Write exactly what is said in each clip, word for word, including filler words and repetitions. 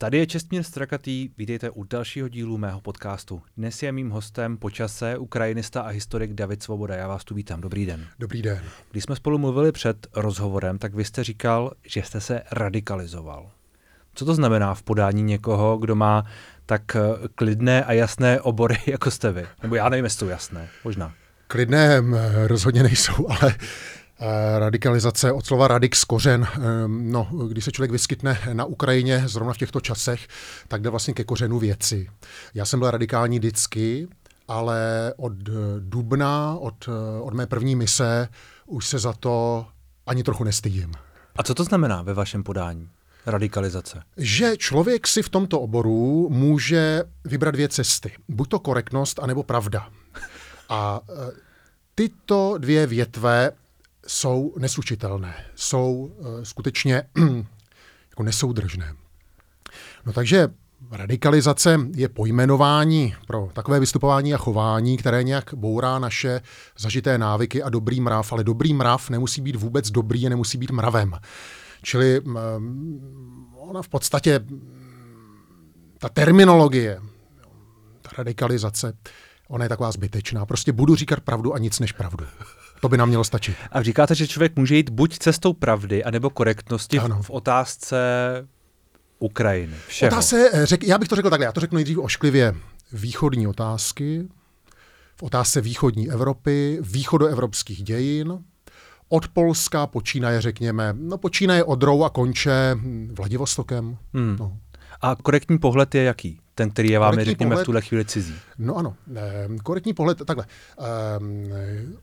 Tady je Čestmír Strakatý, vítejte u dalšího dílu mého podcastu. Dnes je mým hostem po čase ukrajinista a historik David Svoboda. Já vás tu vítám, dobrý den. Dobrý den. Když jsme spolu mluvili před rozhovorem, tak vy jste říkal, že jste se radikalizoval. Co to znamená v podání někoho, kdo má tak klidné a jasné obory, jako jste vy? Nebo já nevím, jestli jsou jasné, možná. Klidné rozhodně nejsou, ale... Radikalizace, od slova radix kořen. No, když se člověk vyskytne na Ukrajině, zrovna v těchto časech, tak jde vlastně ke kořenu věci. Já jsem byl radikální vždycky, ale od dubna, od, od mé první mise, už se za to ani trochu nestydím. A co to znamená ve vašem podání? Radikalizace. Že člověk si v tomto oboru může vybrat dvě cesty. Buď to korektnost, anebo pravda. A tyto dvě větve jsou neslučitelné, jsou uh, skutečně jako nesoudržné. No takže radikalizace je pojmenování pro takové vystupování a chování, které nějak bourá naše zažité návyky a dobrý mrav, ale dobrý mrav nemusí být vůbec dobrý a nemusí být mravem. Čili um, ona v podstatě, ta terminologie, ta radikalizace, ona je taková zbytečná. Prostě budu říkat pravdu a nic než pravdu. To by nám mělo stačit. A říkáte, že člověk může jít buď cestou pravdy, anebo korektnosti v, v otázce Ukrajiny. Všeho. Otázce, řek, já bych to řekl takhle, já to řeknu nejdřív ošklivě. Východní otázky, v otázce východní Evropy, východoevropských dějin, od Polska počínaje, řekněme, no počínaje Odrou a konče Vladivostokem. Hmm. No. A korektní pohled je jaký? Ten, který je vám, řekněme, pohled, v tuhle chvíli cizí. No ano, korektní pohled, takhle.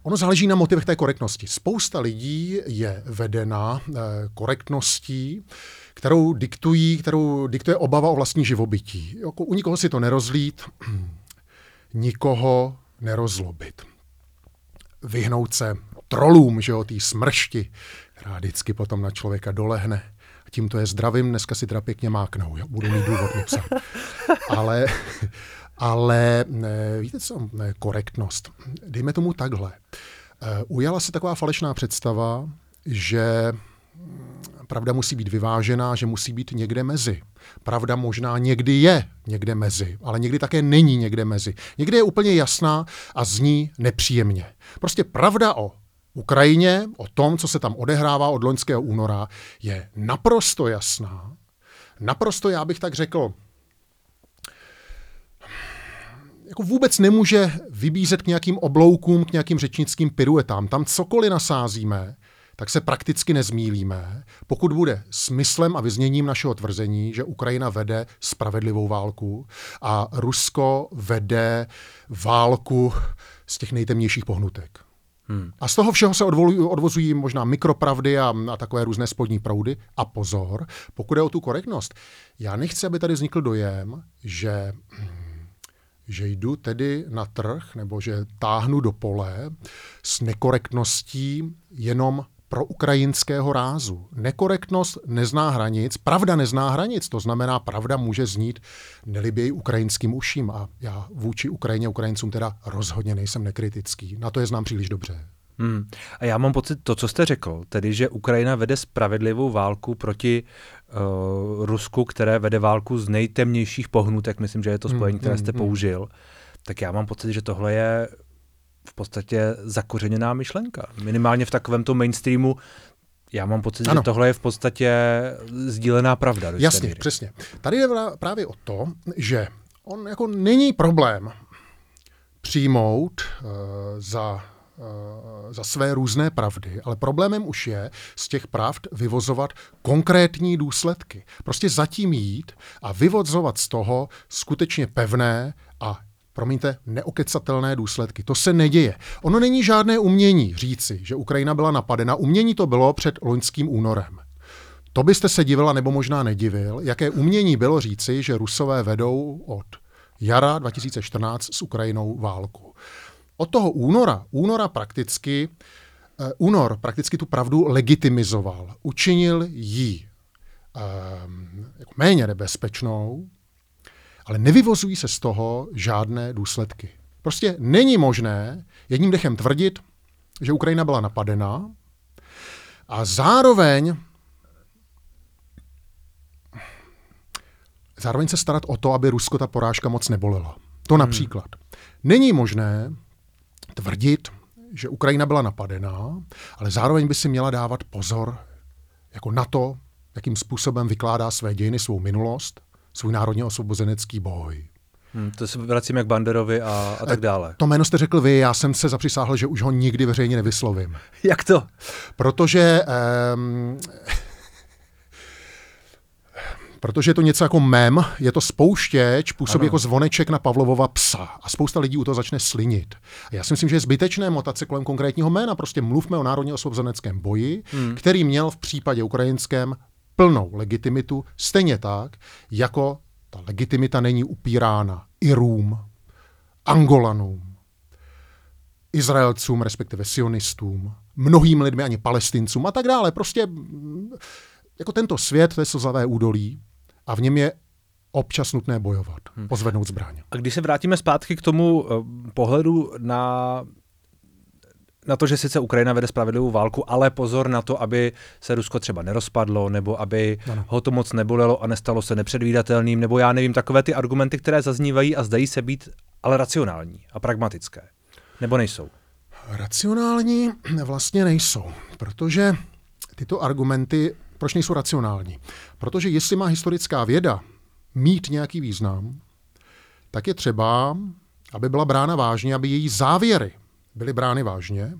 Ono záleží na motivech té korektnosti. Spousta lidí je vedena korektností, kterou diktují, kterou diktuje obava o vlastní živobytí. U nikoho si to nerozlít, nikoho nerozlobit. Vyhnout se trolům, že jo, té smršti, která vždycky potom na člověka dolehne. Tímto je zdravím, dneska si teda pěkně máknou, jo? Budu mít důvod napsat. Ale, ale víte co, korektnost. Dejme tomu takhle. Ujala se taková falešná představa, že pravda musí být vyvážená, že musí být někde mezi. Pravda možná někdy je někde mezi, ale někdy také není někde mezi. Někdy je úplně jasná a zní nepříjemně. Prostě pravda o Ukrajině, o tom, co se tam odehrává od loňského února, je naprosto jasná. Naprosto, já bych tak řekl, jako vůbec nemůže vybízet k nějakým obloukům, k nějakým řečnickým piruetám. Tam cokoliv nasázíme, tak se prakticky nezmýlíme, pokud bude smyslem a vyzněním našeho tvrzení, že Ukrajina vede spravedlivou válku a Rusko vede válku z těch nejtemnějších pohnutek. Hmm. A z toho všeho se odvolují, odvozují možná mikropravdy a, a takové různé spodní proudy. A pozor, pokud je o tu korektnost, já nechci, aby tady vznikl dojem, že, že jdu tedy na trh nebo že táhnu do pole s nekorektností jenom pro ukrajinského rázu. Nekorektnost nezná hranic, pravda nezná hranic, to znamená, pravda může znít neliběji ukrajinským uším a já vůči Ukrajině, Ukrajincům teda rozhodně nejsem nekritický. Na to je znám příliš dobře. Hmm. A já mám pocit, to, co jste řekl, tedy, že Ukrajina vede spravedlivou válku proti uh, Rusku, které vede válku z nejtemnějších pohnutek, myslím, že je to spojení, hmm, které jste hmm, použil, hmm. tak já mám pocit, že tohle je v podstatě zakořeněná myšlenka. Minimálně v takovémto mainstreamu já mám pocit, ano. že tohle je v podstatě sdílená pravda. Jasně, míry. Přesně. Tady je právě o to, že on jako není problém přijmout uh, za, uh, za své různé pravdy, ale problémem už je z těch pravd vyvozovat konkrétní důsledky. Prostě zatím jít a vyvozovat z toho skutečně pevné a promiňte, neokecatelné důsledky. To se neděje. Ono není žádné umění říci, že Ukrajina byla napadena. Umění to bylo před loňským únorem. To byste se divila nebo možná nedivil, jaké umění bylo říci, že Rusové vedou od jara dva tisíce čtrnáct s Ukrajinou válku. Od toho února, února prakticky, únor prakticky tu pravdu legitimizoval. Učinil ji um, jako méně nebezpečnou, ale nevyvozují se z toho žádné důsledky. Prostě není možné jedním dechem tvrdit, že Ukrajina byla napadena a zároveň zároveň se starat o to, aby Rusko ta porážka moc nebolela. To například. Hmm. Není možné tvrdit, že Ukrajina byla napadená, ale zároveň by si měla dávat pozor jako na to, jakým způsobem vykládá své dějiny, svou minulost, svůj národně osvobozenecký boj. Hmm, to se vracím jak Banderovi a, a tak dále. To jméno jste řekl vy, já jsem se zapřisáhl, že už ho nikdy veřejně nevyslovím. Jak to? Protože... Um, Protože je to něco jako mem, je to spouštěč, působí ano. jako zvoneček na Pavlovova psa. A spousta lidí u toho začne slinit. A já si myslím, že je zbytečné motat se kolem konkrétního jména. Prostě mluvme o národně osvobozeneckém boji, hmm. který měl v případě ukrajinském plnou legitimitu, stejně tak, jako ta legitimita není upírána Irům, Angolanům, Izraelcům, respektive sionistům, mnohým lidmi, ani Palestincům a tak dále. Prostě jako tento svět, to je slzavé údolí, a v něm je občas nutné bojovat, pozvednout zbraň. A když se vrátíme zpátky k tomu pohledu na, na to, že sice Ukrajina vede spravedlivou válku, ale pozor na to, aby se Rusko třeba nerozpadlo, nebo aby ano. ho to moc nebolelo a nestalo se nepředvídatelným, nebo já nevím, takové ty argumenty, které zaznívají a zdají se být ale racionální a pragmatické. Nebo nejsou? Racionální vlastně nejsou, protože tyto argumenty proč nejsou racionální? Protože jestli má historická věda mít nějaký význam, tak je třeba, aby byla brána vážně, aby její závěry byly brány vážně,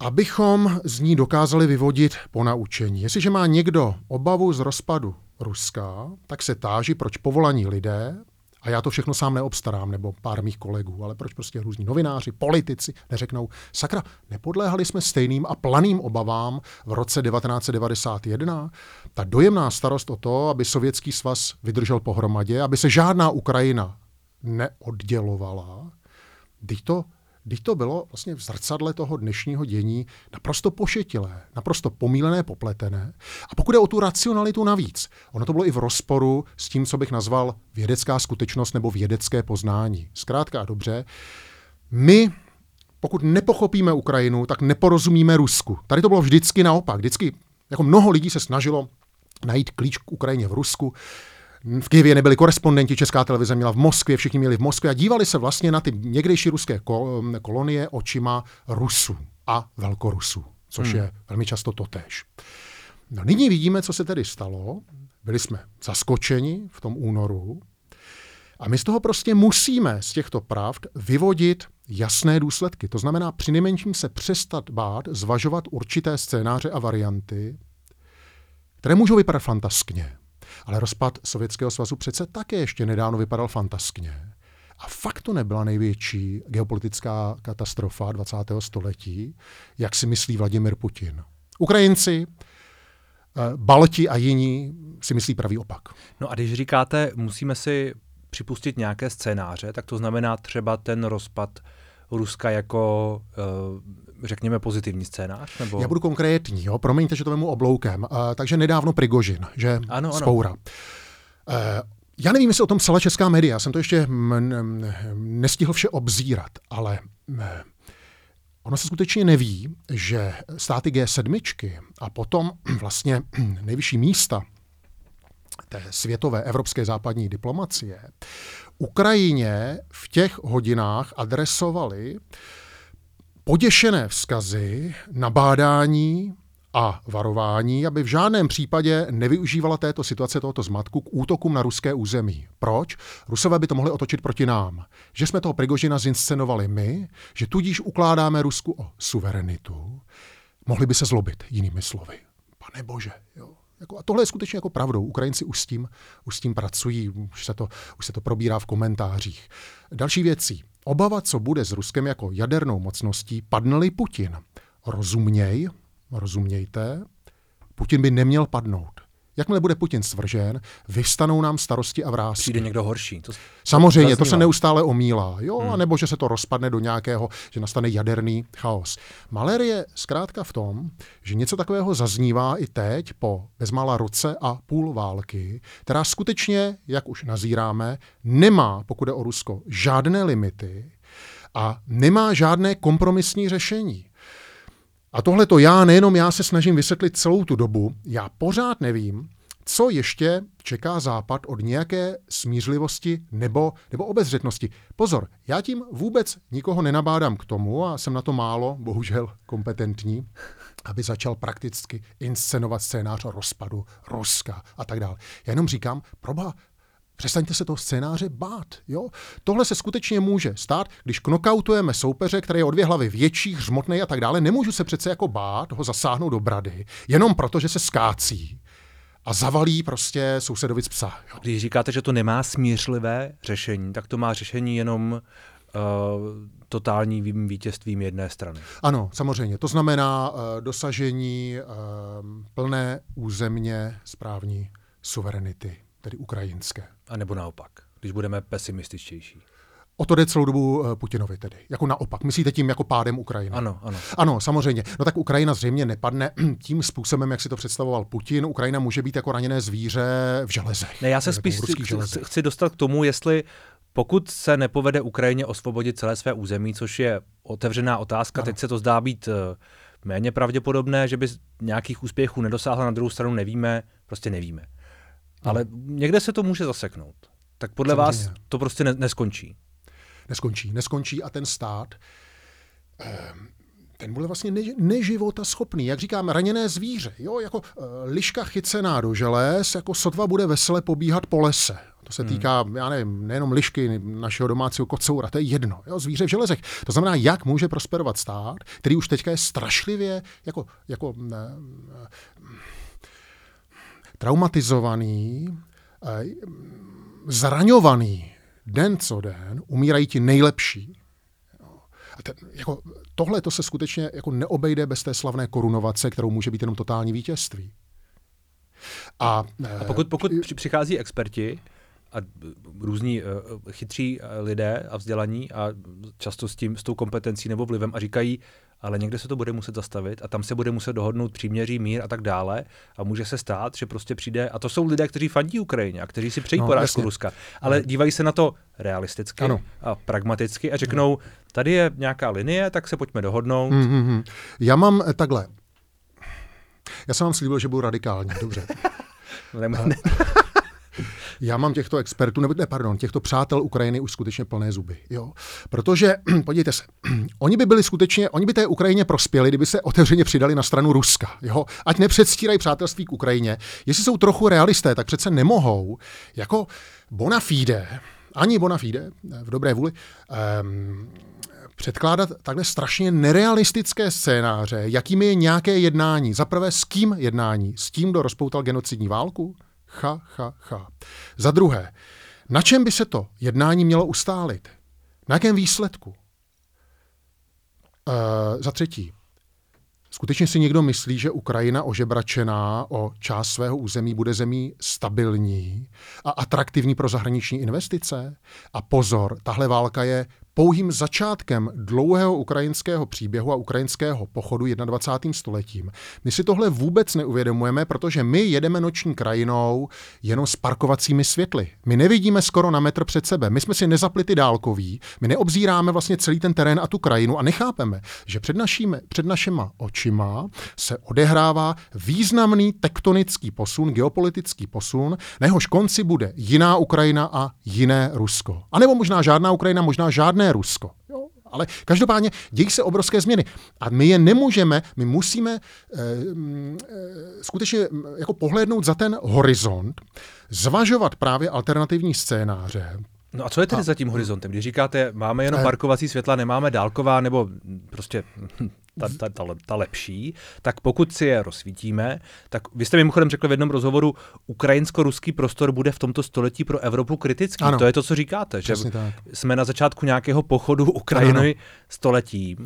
abychom z ní dokázali vyvodit ponaučení. Jestliže má někdo obavu z rozpadu Ruska, tak se táží, proč povolaní lidé, a já to všechno sám neobstarám, nebo pár mých kolegů, ale proč prostě různí novináři, politici neřeknou, sakra, nepodléhali jsme stejným a planým obavám v roce devatenáct set devadesát jedna. Ta dojemná starost o to, aby Sovětský svaz vydržel pohromadě, aby se žádná Ukrajina neoddělovala, když to, když to bylo vlastně v zrcadle toho dnešního dění naprosto pošetilé, naprosto pomílené, popletené. A pokud je o tu racionalitu navíc, ono to bylo i v rozporu s tím, co bych nazval vědecká skutečnost nebo vědecké poznání. Zkrátka a dobře, my, pokud nepochopíme Ukrajinu, tak neporozumíme Rusku. Tady to bylo vždycky naopak. Vždycky jako mnoho lidí se snažilo najít klíč k Ukrajině v Rusku. V Kyjevě nebyli korespondenti, Česká televize měla v Moskvě, všichni měli v Moskvě a dívali se vlastně na ty někdejší ruské kolonie očima Rusů a Velkorusů, což hmm. je velmi často totéž. No nyní vidíme, co se tedy stalo. Byli jsme zaskočeni v tom únoru a my z toho prostě musíme z těchto pravd vyvodit jasné důsledky. To znamená přinejmenším se přestat bát, zvažovat určité scénáře a varianty, které můžou vypadat fantaskně. Ale rozpad Sovětského svazu přece také ještě nedávno vypadal fantaskně. A fakt to nebyla největší geopolitická katastrofa dvacátého století, jak si myslí Vladimir Putin. Ukrajinci, Balti a jiní si myslí pravý opak. No a když říkáte, musíme si připustit nějaké scénáře, tak to znamená třeba ten rozpad Ruska jako, řekněme, pozitivní scénář? Nebo... Já budu konkrétní, jo? Promiňte, že to vemu obloukem. E, takže nedávno Prigožin, že ano, ano. Spoura. E, já nevím, jestli o tom psala česká média, já jsem to ještě m- m- nestihl vše obzírat, ale m- ono se skutečně neví, že státy G sedm a potom vlastně nejvyšší místa té světové evropské západní diplomacie Ukrajině v těch hodinách adresovali poděšené vzkazy, nabádání a varování, aby v žádném případě nevyužívala této situace, tohoto zmatku k útokům na ruské území. Proč? Rusové by to mohli otočit proti nám. Že jsme toho Prigožina zinscenovali my, že tudíž ukládáme Rusku o suverenitu, mohli by se zlobit, jinými slovy. Pane bože, jo. A tohle je skutečně jako pravdou. Ukrajinci už s tím, už s tím pracují, už se, to, už se to probírá v komentářích. Další věcí. Obava, co bude s Ruskem jako jadernou mocností, padne-li Putin. Rozuměj, rozumějte, Putin by neměl padnout. Jakmile bude Putin svržen, vyvstanou nám starosti a vrásky. Přijde někdo horší. To... Samozřejmě, to, to se neustále omílá. Jo, hmm. anebo že se to rozpadne do nějakého, že nastane jaderný chaos. Malérie je zkrátka v tom, že něco takového zaznívá i teď po bezmála roce a půl války, která skutečně, jak už nazíráme, nemá, pokud jde o Rusko, žádné limity a nemá žádné kompromisní řešení. A tohle to já, nejenom já se snažím vysvětlit celou tu dobu, já pořád nevím, Co ještě čeká Západ od nějaké smířlivosti nebo, nebo obezřetnosti? Pozor, já tím vůbec nikoho nenabádám k tomu, a jsem na to málo, bohužel, kompetentní, aby začal prakticky inscenovat scénář o rozpadu Ruska a tak dále. Já jenom říkám, proba, přestaňte se toho scénáře bát. Jo? Tohle se skutečně může stát, když knockoutujeme soupeře, který je o dvě hlavy větší, hřmotnej a tak dále. Nemůžu se přece jako bát ho zasáhnout do brady, jenom proto, že se skácí a zavalí prostě sousedovi z psa. Jo. Když říkáte, že to nemá smířlivé řešení, tak to má řešení jenom uh, totálním vítězstvím jedné strany. Ano, samozřejmě. To znamená uh, dosažení uh, plné územně správní suverenity, tedy ukrajinské. A nebo naopak, když budeme pesimističtější. O to jde celou dobu Putinovi tedy. Jako naopak. Myslíte tím jako pádem Ukrajiny? Ano, ano. Ano, samozřejmě. No tak Ukrajina zřejmě nepadne tím způsobem, jak si to představoval Putin. Ukrajina může být jako raněné zvíře v železech. Ne, já se spíš chci, chci dostat k tomu, jestli pokud se nepovede Ukrajině osvobodit celé své území, což je otevřená otázka, ano. Teď se to zdá být méně pravděpodobné, že by nějakých úspěchů nedosáhla, na druhou stranu nevíme, prostě nevíme. Ano. Ale někde se to může zaseknout. Tak podle samozřejmě. Vás to prostě ne- neskončí. Neskončí, neskončí a ten stát, ten bude vlastně neživota schopný, jak říkám, raněné zvíře, jo, jako liška chycená do želez, jako sotva bude vesele pobíhat po lese. To se týká, já nevím, nejenom lišky, našeho domácího kocoura, to je jedno, jo, zvíře v železech. To znamená, jak může prosperovat stát, který už teďka je strašlivě, jako, jako ne, traumatizovaný, zraňovaný, den co den umírají ti nejlepší. A ten, jako, tohle to se skutečně jako neobejde bez té slavné korunovace, kterou může být jenom totální vítězství. A, a pokud, pokud přichází experti a různí chytří lidé a vzdělaní a často s tím, s tou kompetencí nebo vlivem a říkají, ale někde se to bude muset zastavit a tam se bude muset dohodnout příměří, mír a tak dále a může se stát, že prostě přijde, a to jsou lidé, kteří fandí Ukrajině a kteří si přejí no, porážku jasně. Ruska, ale dívají se na to realisticky ano. a pragmaticky a řeknou, tady je nějaká linie, tak se pojďme dohodnout. Mm-hmm. Já mám takhle, já jsem vám slíbil, že budu radikální, dobře. Já mám těchto expertů, nebo ne, pardon, těchto přátel Ukrajiny už skutečně plné zuby, jo. Protože, podívejte se, oni by byli skutečně, oni by té Ukrajině prospěli, kdyby se otevřeně přidali na stranu Ruska, jo. Ať nepředstírají přátelství k Ukrajině. Jestli jsou trochu realisté, tak přece nemohou, jako bona fide, ani bona fide, v dobré vůli, um, předkládat takhle strašně nerealistické scénáře, jakými je nějaké jednání. Za prvé, s kým jednání? S tím, kdo rozpoutal genocidní válku? Cha, cha, cha. Za druhé, na čem by se to jednání mělo ustálit? Na jakém výsledku? E, za třetí, skutečně si někdo myslí, že Ukrajina ožebračená o část svého území bude zemí stabilní a atraktivní pro zahraniční investice? A pozor, tahle válka je pouhým začátkem dlouhého ukrajinského příběhu a ukrajinského pochodu dvacátým prvním stoletím. My si tohle vůbec neuvědomujeme, protože my jedeme noční krajinou jenom s parkovacími světly. My nevidíme skoro na metr před sebe. My jsme si nezapliti dálkoví, my neobzíráme vlastně celý ten terén a tu krajinu a nechápeme, že před, našíme, před našima očima se odehrává významný tektonický posun, geopolitický posun, na jehož konci bude jiná Ukrajina a jiné Rusko. A nebo možná žádná Ukrajina, možná žádné Rusko. Jo, ale každopádně dějí se obrovské změny. A my je nemůžeme, my musíme e, e, skutečně jako pohlédnout za ten horizont, zvažovat právě alternativní scénáře. No a co je tedy a, za tím horizontem? Když říkáte, máme jenom parkovací světla, nemáme dálková nebo prostě ta, ta, ta, ta lepší, tak pokud si je rozsvítíme, tak vy jste mimochodem řekl v jednom rozhovoru, ukrajinsko-ruský prostor bude v tomto století pro Evropu kritický. Ano, to je to, co říkáte, že tak. Jsme na začátku nějakého pochodu Ukrajiny ano. stoletím.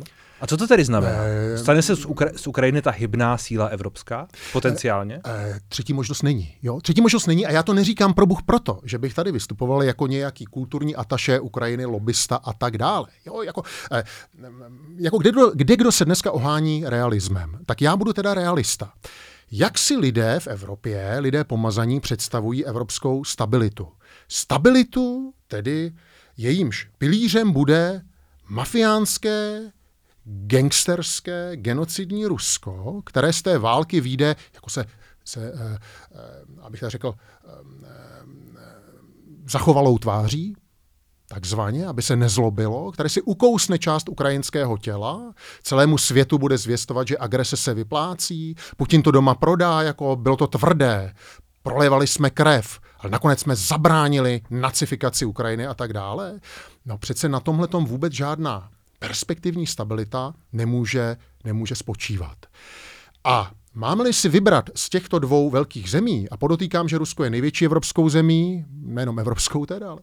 A co to tedy znamená? Stane se z, Ukra- z Ukrajiny ta hybná síla evropská? Potenciálně? Třetí možnost není. Jo? Třetí možnost není a já to neříkám pro Bůh proto, že bych tady vystupoval jako nějaký kulturní ataše Ukrajiny, lobista a tak dále. Jo? Jako, jako kde, kde kdo se dneska ohání realismem, tak já budu teda realista. Jak si lidé v Evropě, lidé pomazaní, představují evropskou stabilitu? Stabilitu, tedy jejímž pilířem bude mafiánské, gangsterské, genocidní Rusko, které z té války vyjde, jako se se, abych tak řekl, zachovalou tváří, takzvaně, aby se nezlobilo, které si ukousne část ukrajinského těla, celému světu bude zvěstovat, že agrese se vyplácí, Putin to doma prodá, jako bylo to tvrdé, prolévali jsme krev, ale nakonec jsme zabránili nacifikaci Ukrajiny a tak dále. No přece na tomhletom vůbec žádná perspektivní stabilita nemůže, nemůže spočívat. A máme-li si vybrat z těchto dvou velkých zemí, a podotýkám, že Rusko je největší evropskou zemí, nejenom evropskou teda, ale,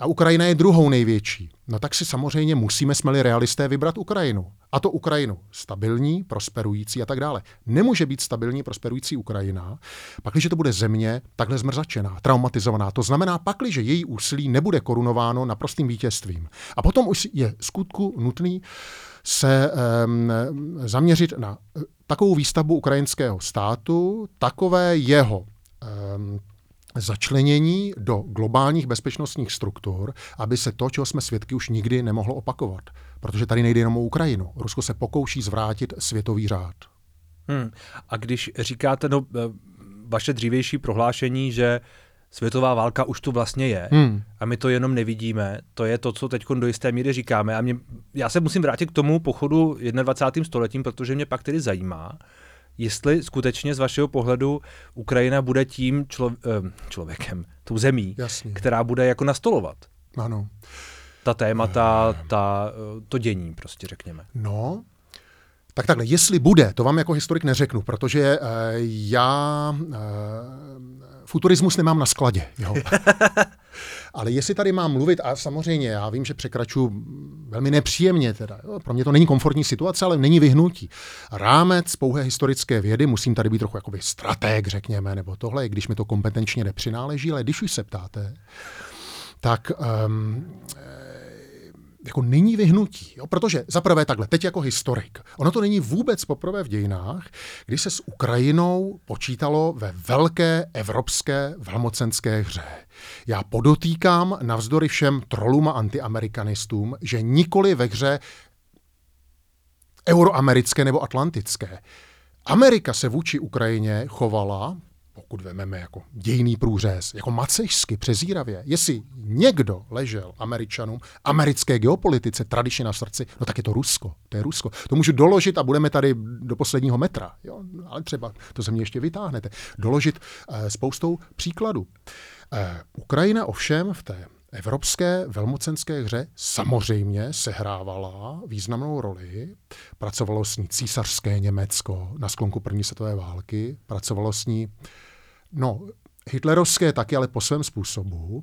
a Ukrajina je druhou největší, no tak si samozřejmě musíme, jsme-li realisté, vybrat Ukrajinu. A to Ukrajinu stabilní, prosperující a tak dále. Nemůže být stabilní, prosperující Ukrajina, pakliže to bude země takhle zmrzačená, traumatizovaná. To znamená, pakliže její úsilí nebude korunováno naprostým vítězstvím. A potom už je skutku nutný se um, zaměřit na takovou výstavbu ukrajinského státu, takové jeho um, začlenění do globálních bezpečnostních struktur, aby se to, čeho jsme svědky, už nikdy nemohlo opakovat. Protože tady nejde jenom o Ukrajinu. Rusko se pokouší zvrátit světový řád. Hmm. A když říkáte no, vaše dřívější prohlášení, že světová válka už tu vlastně je hmm. a my to jenom nevidíme, to je to, co teď do jisté míry říkáme. A mě, já se musím vrátit k tomu pochodu dvacátým prvním stoletím, protože mě pak tedy zajímá, jestli skutečně z vašeho pohledu Ukrajina bude tím člo, člověkem, tou zemí, Jasně. která bude jako nastolovat. Ano. Ta témata, ehm. ta, to dění prostě řekněme. No, tak takhle, jestli bude, to vám jako historik neřeknu, protože eh, já eh, futurismus nemám na skladě. Jo. Ale jestli tady mám mluvit, a samozřejmě já vím, že překračuji velmi nepříjemně, teda, jo, pro mě to není komfortní situace, ale není vyhnutí. Rámec pouhé historické vědy, musím tady být trochu jakoby stratég, řekněme, nebo tohle, i když mi to kompetenčně nepřináleží, ale když už se ptáte, tak um, jako není vyhnutí. Jo, protože zaprvé takhle, teď jako historik, ono to není vůbec poprvé v dějinách, kdy se s Ukrajinou počítalo ve velké evropské velmocenské hře. Já podotýkám navzdory všem trolům a antiamerikanistům, že nikoli ve hře euroamerické nebo atlantické. Amerika se vůči Ukrajině chovala, pokud vememe jako dějný průřez, jako macešsky, přezíravě. Jestli někdo ležel Američanům, americké geopolitice, tradičně na srdci, no tak je to Rusko. To je Rusko. To můžu doložit a budeme tady do posledního metra. Jo? Ale třeba to se mě ještě vytáhnete. Doložit eh, spoustou příkladů. Eh, Ukrajina ovšem v té evropské velmocenské hře samozřejmě sehrávala významnou roli. Pracovalo s ní císařské Německo na sklonku první světové války, pracovalo s ní no, hitlerovské taky, ale po svém způsobu.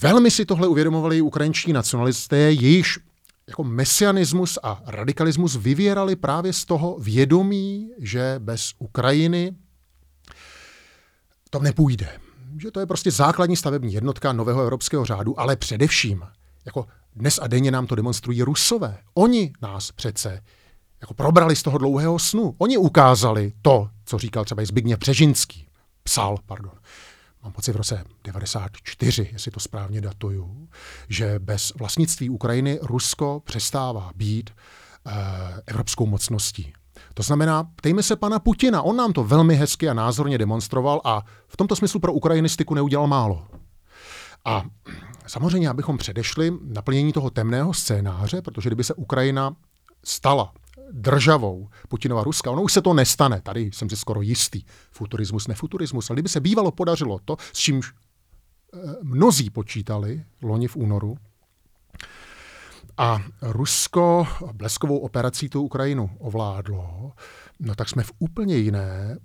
Velmi si tohle uvědomovali ukrajinští nacionalisté, jejichž jako mesianismus a radikalismus vyvírali právě z toho vědomí, že bez Ukrajiny to nepůjde. Že to je prostě základní stavební jednotka nového evropského řádu, ale především, jako dnes a denně nám to demonstrují Rusové. Oni nás přece jako probrali z toho dlouhého snu. Oni ukázali to, co říkal třeba i Zbigniew Brzezinski. Psal, pardon, mám pocit v roce devadesát čtyři, jestli to správně datuju, že bez vlastnictví Ukrajiny Rusko přestává být eh, evropskou mocností. To znamená, ptejme se pana Putina, on nám to velmi hezky a názorně demonstroval a v tomto smyslu pro ukrajinistiku neudělal málo. A samozřejmě, abychom předešli naplnění toho temného scénáře, protože kdyby se Ukrajina stala državou Putinova Ruska, ono už se to nestane, tady jsem si skoro jistý, futurismus, nefuturismus, ale kdyby se bývalo podařilo to, s čím mnozí počítali loni v únoru, a Rusko bleskovou operací tu Ukrajinu ovládlo, no tak jsme v úplně jiné,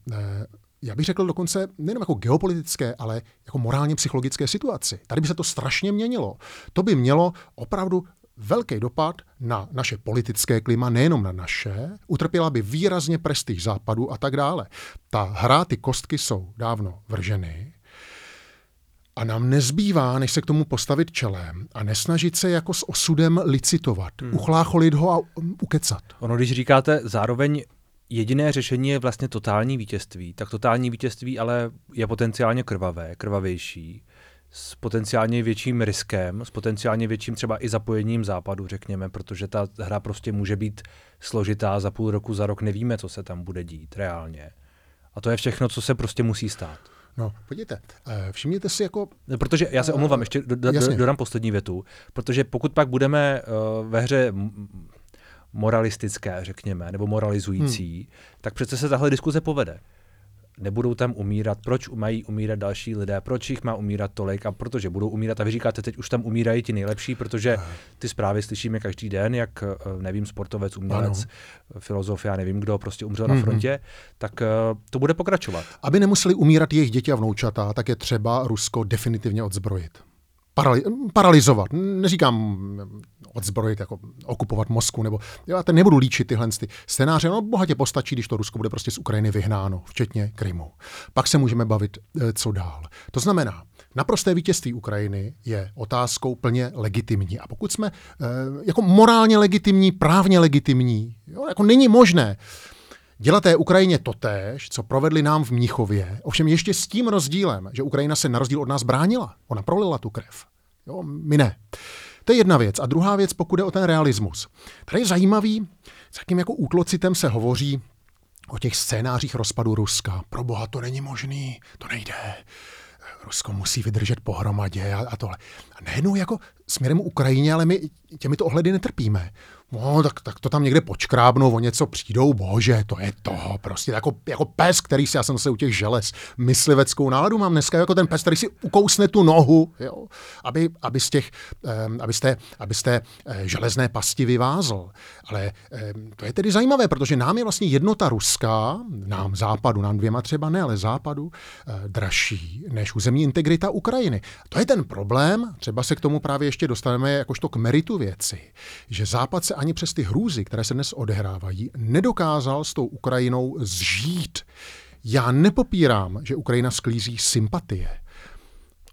já bych řekl dokonce nejen jako geopolitické, ale jako morálně psychologické situaci. Tady by se to strašně měnilo. To by mělo opravdu velký dopad na naše politické klima, nejenom na naše, utrpěla by výrazně prestiž západu a tak dále. Ta hra, ty kostky jsou dávno vrženy a nám nezbývá, než se k tomu postavit čelem a nesnažit se jako s osudem licitovat, hmm. uchlácholit ho a ukecat. Ono, když říkáte zároveň jediné řešení je vlastně totální vítězství, tak totální vítězství ale je potenciálně krvavé, krvavější, s potenciálně větším riskem, s potenciálně větším třeba i zapojením západu, řekněme, protože ta hra prostě může být složitá, za půl roku, za rok nevíme, co se tam bude dít reálně. A A to je všechno, co se prostě musí stát. No, podívejte, všimněte si jako... Protože, já se omlouvám, ještě dodám poslední větu, protože pokud pak budeme ve hře moralistické, řekněme, nebo moralizující, hmm. tak přece se tahle diskuze povede. Nebudou tam umírat, proč mají umírat další lidé, proč jich má umírat tolik a protože budou umírat a vy říkáte, teď už tam umírají ti nejlepší, protože ty zprávy slyšíme každý den, jak, nevím, sportovec, umělec, ano. filozof, já nevím kdo, prostě umřel mm-hmm. na frontě, tak to bude pokračovat. Aby nemuseli umírat jejich děti a vnoučata, tak je třeba Rusko definitivně odzbrojit. Parali- paralizovat. Neříkám odzbrojit, jako okupovat Moskvu, nebo já ten nebudu líčit tyhle scénáře, no bohatě postačí, když to Rusko bude prostě z Ukrajiny vyhnáno, včetně Krymu. Pak se můžeme bavit, co dál. To znamená, naprosté vítězství Ukrajiny je otázkou plně legitimní. A pokud jsme jako morálně legitimní, právně legitimní, jo, jako není možné dělat té Ukrajině totéž, co provedli nám v Mnichově, ovšem ještě s tím rozdílem, že Ukrajina se na rozdíl od nás bránila. Ona prolila tu krev. Jo, my ne. To je jedna věc. A druhá věc, pokud jde o ten realismus. Tady je zajímavý, s jakým jako útlocitem se hovoří o těch scénářích rozpadu Ruska. Pro boha, to není možný, to nejde. Rusko musí vydržet pohromadě a, a tohle. A nejenom jako směrem Ukrajině, ale my těmito ohledy netrpíme. No, tak, tak to tam někde počkrábnou, o něco přijdou, bože, to je to, prostě jako, jako pes, který si, já jsem se u těch želez, mysliveckou náladu mám dneska, jako ten pes, který si ukousne tu nohu, jo, aby, aby, z těch, um, aby, z té, aby z té železné pasti vyvázl. Ale um, to je tedy zajímavé, protože nám je vlastně jednota ruská, nám západu, nám dvěma třeba ne, ale západu, uh, dražší než územní integrita Ukrajiny. To je ten problém, třeba se k tomu právě ještě dostaneme jakožto k meritu věci, že západ se ani přes ty hrůzy, které se dnes odehrávají, nedokázal s tou Ukrajinou zžít. Já nepopírám, že Ukrajina sklízí sympatie.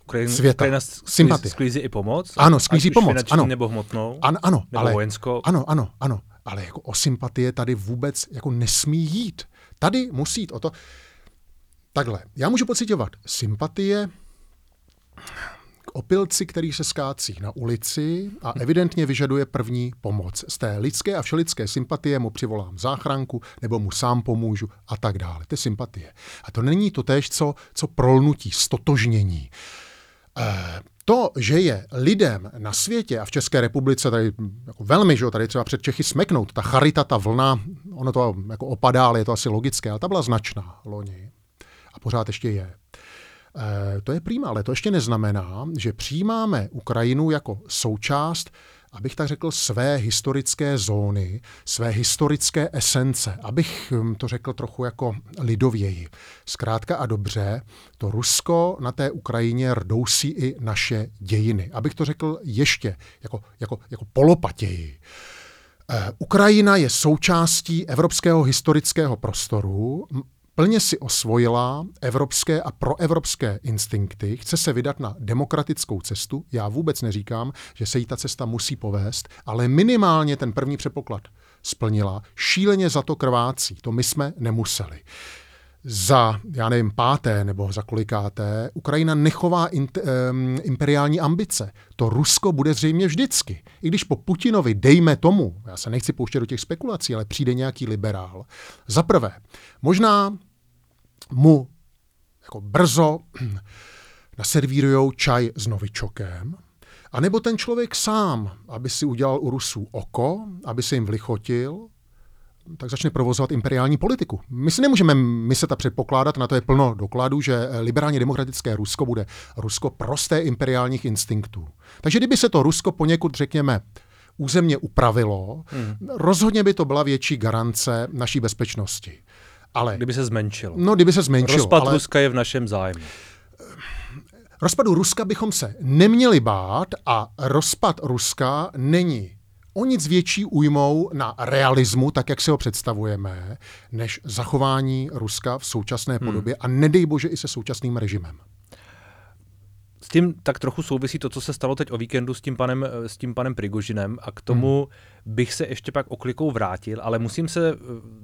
Ukrajina, světa. Ukrajina sklízí, sklízí i pomoc? Ano, sklízí pomoc. Finanční, ano. Nebo hmotnou? Ano, ano, nebo ale, vojenskou? Ano, ano, ano. Ale jako o sympatie tady vůbec jako nesmí jít. Tady musí jít o to. Takhle, já můžu pociťovat sympatie k opilci, který se skácí na ulici a evidentně vyžaduje první pomoc. Z té lidské a všelidské sympatie mu přivolám záchranku nebo mu sám pomůžu a tak dále. To je sympatie. A to není totéž, co, co prolnutí, stotožnění. E, to, že je lidem na světě a v České republice tady jako velmi, že jo, tady třeba před Čechy smeknout, ta charita, ta vlna, ono to jako opadá, ale je to asi logické, ale ta byla značná loni a pořád ještě je. To je prima, ale to ještě neznamená, že přijímáme Ukrajinu jako součást, abych tak řekl, své historické zóny, své historické esence, abych to řekl trochu jako lidověji. Zkrátka a dobře, to Rusko na té Ukrajině rdousí i naše dějiny. Abych to řekl ještě jako, jako, jako polopatěji. Ukrajina je součástí evropského historického prostoru, plně si osvojila evropské a proevropské instinkty, chce se vydat na demokratickou cestu. Já vůbec neříkám, že se jí ta cesta musí povést, ale minimálně ten první předpoklad splnila. Šíleně za to krvácí, to my jsme nemuseli. Za, já nevím, páté nebo za kolikáté, Ukrajina nechová int, um, imperiální ambice. To Rusko bude zřejmě vždycky. I když po Putinovi, dejme tomu, já se nechci pouštět do těch spekulací, ale přijde nějaký liberál. Za prvé, možná mu jako brzo naservírujou čaj s novičokem, anebo ten člověk sám, aby si udělal u Rusů oko, aby se jim vlichotil, tak začne provozovat imperiální politiku. My si nemůžeme myslet a předpokládat, na to je plno dokladů, že liberálně demokratické Rusko bude Rusko prosté imperiálních instinktů. Takže kdyby se to Rusko poněkud, řekněme, územně upravilo, hmm. rozhodně by to byla větší garance naší bezpečnosti. Ale kdyby se zmenšilo. No, kdyby se zmenšilo. Rozpad ale... Ruska je v našem zájmu. Rozpadu Ruska bychom se neměli bát a rozpad Ruska není o nic větší újmou na realismu, tak jak si ho představujeme, než zachování Ruska v současné podobě hmm. a nedej bože i se současným režimem. S tím tak trochu souvisí to, co se stalo teď o víkendu s tím panem, s tím panem Prigožinem a k tomu hmm. bych se ještě pak oklikou vrátil, ale musím se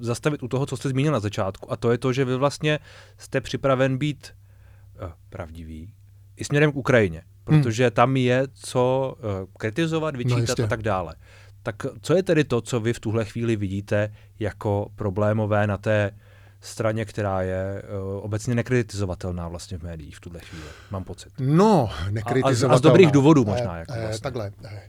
zastavit u toho, co jste zmínil na začátku a to je to, že vy vlastně jste připraven být pravdivý i směrem k Ukrajině, protože tam je co kritizovat, vyčítat no a tak dále. Tak co je tedy to, co vy v tuhle chvíli vidíte jako problémové na té straně, která je uh, obecně nekritizovatelná vlastně v médiích v tuhle chvíli, mám pocit. No, nekritizovatelná. A, a z dobrých důvodů možná. Eh, jako vlastně. eh, takhle. Eh.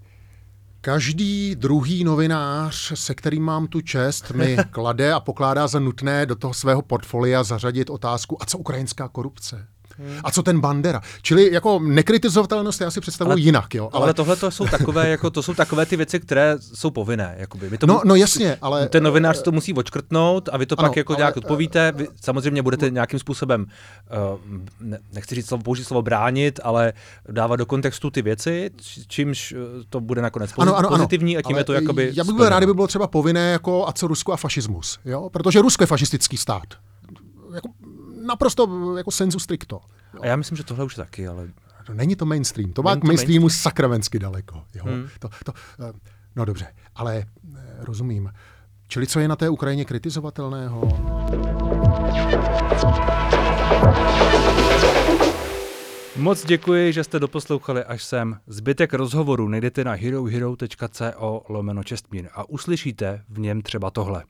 Každý druhý novinář, se kterým mám tu čest, mi klade a pokládá za nutné do toho svého portfolia zařadit otázku, a co ukrajinská korupce? Hmm. A co ten Bandera? Čili jako nekritizovatelnost já si představuji ale, jinak, jo. Ale, ale tohle to jsou takové jako to jsou takové ty věci, které jsou povinné, jakoby. Vy to no, mu, no jasně, ale ten novinář to musí odškrtnout a vy to ano, pak jako ale, nějak odpovíte. Vy samozřejmě budete nějakým způsobem uh, nechci říct slovo, použít slovo bránit, ale dávat do kontextu ty věci, čímž to bude nakonec pozit, ano, ano, pozitivní a tím je to jakoby. Já bych byl rád, kdyby bylo třeba povinné jako a co Rusko a fašismus, jo? Protože Rusko je fašistický stát. Jako naprosto jako sensu stricto. Jo. A já myslím, že tohle už taky, ale... No, není to mainstream. To má k mainstreamu sakravensky daleko. Jo. Hmm. To, to, no dobře, ale rozumím. Čili co je na té Ukrajině kritizovatelného? Moc děkuji, že jste doposlouchali až sem. Zbytek rozhovoru najdete na herohero.co lomeno Čestmír a uslyšíte v něm třeba tohle.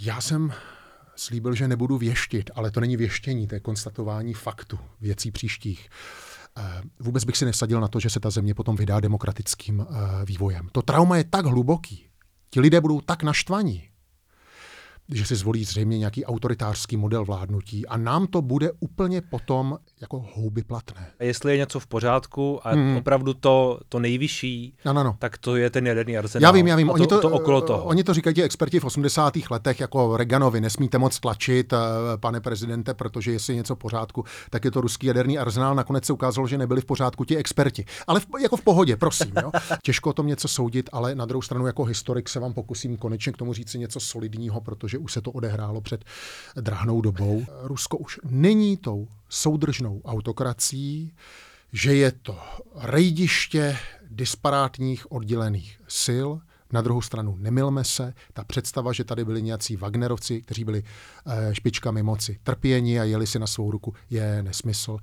Já jsem... slíbil, že nebudu věštit, ale to není věštění, to je konstatování faktu věcí příštích. Vůbec bych si nevsadil na to, že se ta země potom vydá demokratickým vývojem. To trauma je tak hluboký, ti lidé budou tak naštvaní, že si zvolí zřejmě nějaký autoritářský model vládnutí a nám to bude úplně potom jako houby platné. Jestli je něco v pořádku a hmm. opravdu to, to nejvyšší, no, no, no. tak to je ten jaderný arzenál. Já vím, já vím. Oni to, to, to okolo toho. Oni to říkají ti experti v osmdesátých letech jako Reaganovi, nesmíte moc tlačit, pane prezidente, protože jestli je něco v pořádku, tak je to ruský jaderný arzenál. Nakonec se ukázalo, že nebyli v pořádku ti experti. Ale v, jako v pohodě, prosím. Jo? Těžko o tom něco soudit, ale na druhou stranu jako historik se vám pokusím konečně k tomu říct něco solidního, protože už se to odehrálo před drahnou dobou. Rusko už není tou soudržnou autokracií, že je to rejdiště disparátních oddělených sil. Na druhou stranu nemylme se, ta představa, že tady byli nějací Wagnerovci, kteří byli špičkami moci trpěni a jeli si na svou ruku, je nesmysl.